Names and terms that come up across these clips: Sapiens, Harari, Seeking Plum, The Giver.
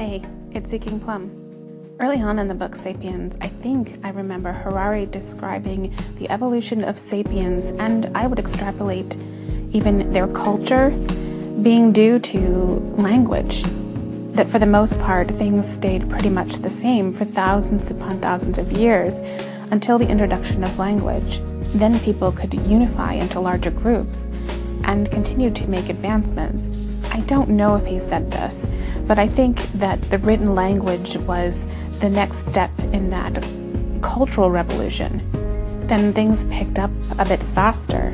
Hey, it's Seeking Plum. Early on in the book Sapiens, I think I remember Harari describing the evolution of sapiens, and I would extrapolate even their culture, being due to language. That for the most part, things stayed pretty much the same for thousands upon thousands of years until the introduction of language. Then people could unify into larger groups and continue to make advancements. I don't know if he said this, but I think that the written language was the next step in that cultural revolution. Then things picked up a bit faster.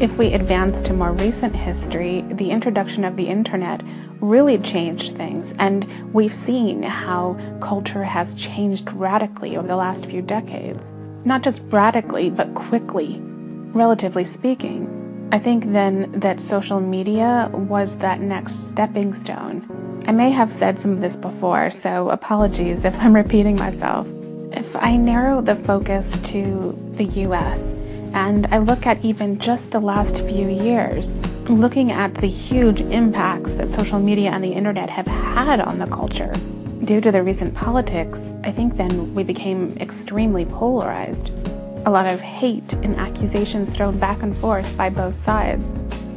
If we advance to more recent history, the introduction of the internet really changed things, and we've seen how culture has changed radically over the last few decades. Not just radically, but quickly, relatively speaking. I think then that social media was that next stepping stone. I may have said some of this before, so apologies if I'm repeating myself. If I narrow the focus to the US, and I look at even just the last few years, looking at the huge impacts that social media and the internet have had on the culture. Due to the recent politics, I think then we became extremely polarized. A lot of hate and accusations thrown back and forth by both sides,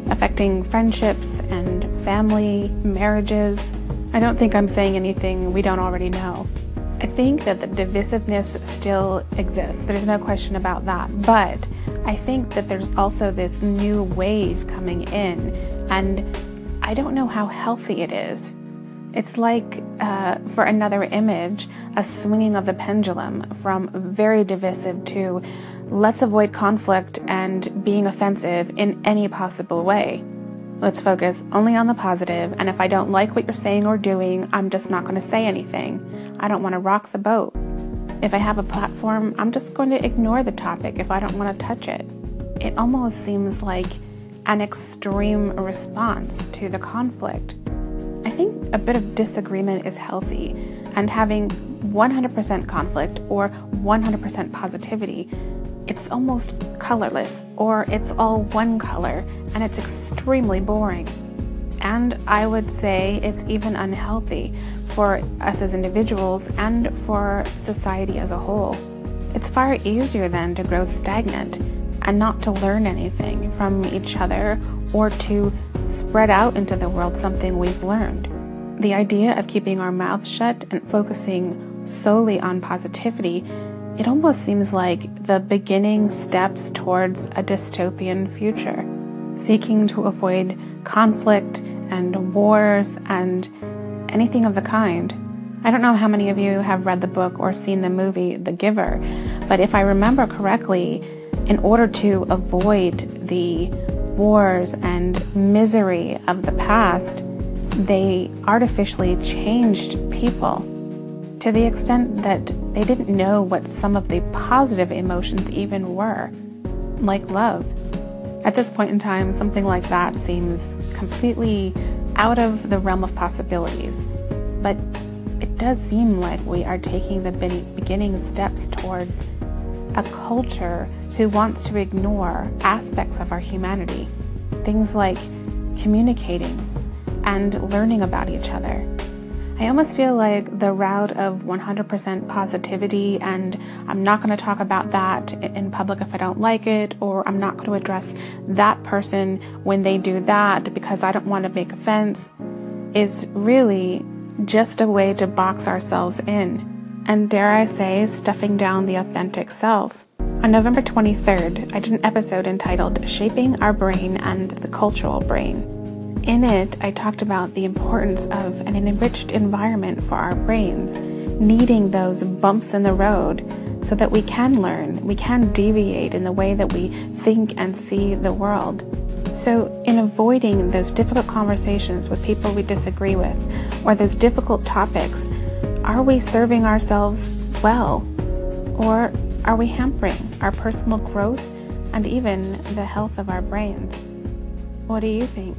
affecting friendships and family, marriages. I don't think I'm saying anything we don't already know. I think that the divisiveness still exists. There's no question about that. But I think that there's also this new wave coming in, and I don't know how healthy it is. It's like, for another image, a swinging of the pendulum from very divisive to let's avoid conflict and being offensive in any possible way. Let's focus only on the positive, and if I don't like what you're saying or doing, I'm just not going to say anything. I don't want to rock the boat. If I have a platform, I'm just going to ignore the topic if I don't want to touch it. It almost seems like an extreme response to the conflict. I think a bit of disagreement is healthy, and having 100% conflict or 100% positivity, it's almost colorless, or it's all one color, and it's extremely boring. And I would say it's even unhealthy for us as individuals and for society as a whole. It's far easier then to grow stagnant and not to learn anything from each other or to spread out into the world something we've learned. The idea of keeping our mouth shut and focusing solely on positivity, it almost seems like the beginning steps towards a dystopian future, seeking to avoid conflict and wars and anything of the kind. I don't know how many of you have read the book or seen the movie The Giver, but if I remember correctly, in order to avoid the wars and misery of the past, they artificially changed people to the extent that they didn't know what some of the positive emotions even were, like love. At this point in time, something like that seems completely out of the realm of possibilities, but it does seem like we are taking the beginning steps towards a culture who wants to ignore aspects of our humanity, things like communicating and learning about each other. I almost feel like the route of 100% positivity and I'm not going to talk about that in public if I don't like it, or I'm not going to address that person when they do that because I don't want to make offense, is really just a way to box ourselves in. And dare I say, stuffing down the authentic self. On November 23rd, I did an episode entitled Shaping Our Brain and the Cultural Brain. In it, I talked about the importance of an enriched environment for our brains, needing those bumps in the road so that we can learn, we can deviate in the way that we think and see the world. So in avoiding those difficult conversations with people we disagree with, or those difficult topics, are we serving ourselves well, or are we hampering our personal growth and even the health of our brains? What do you think?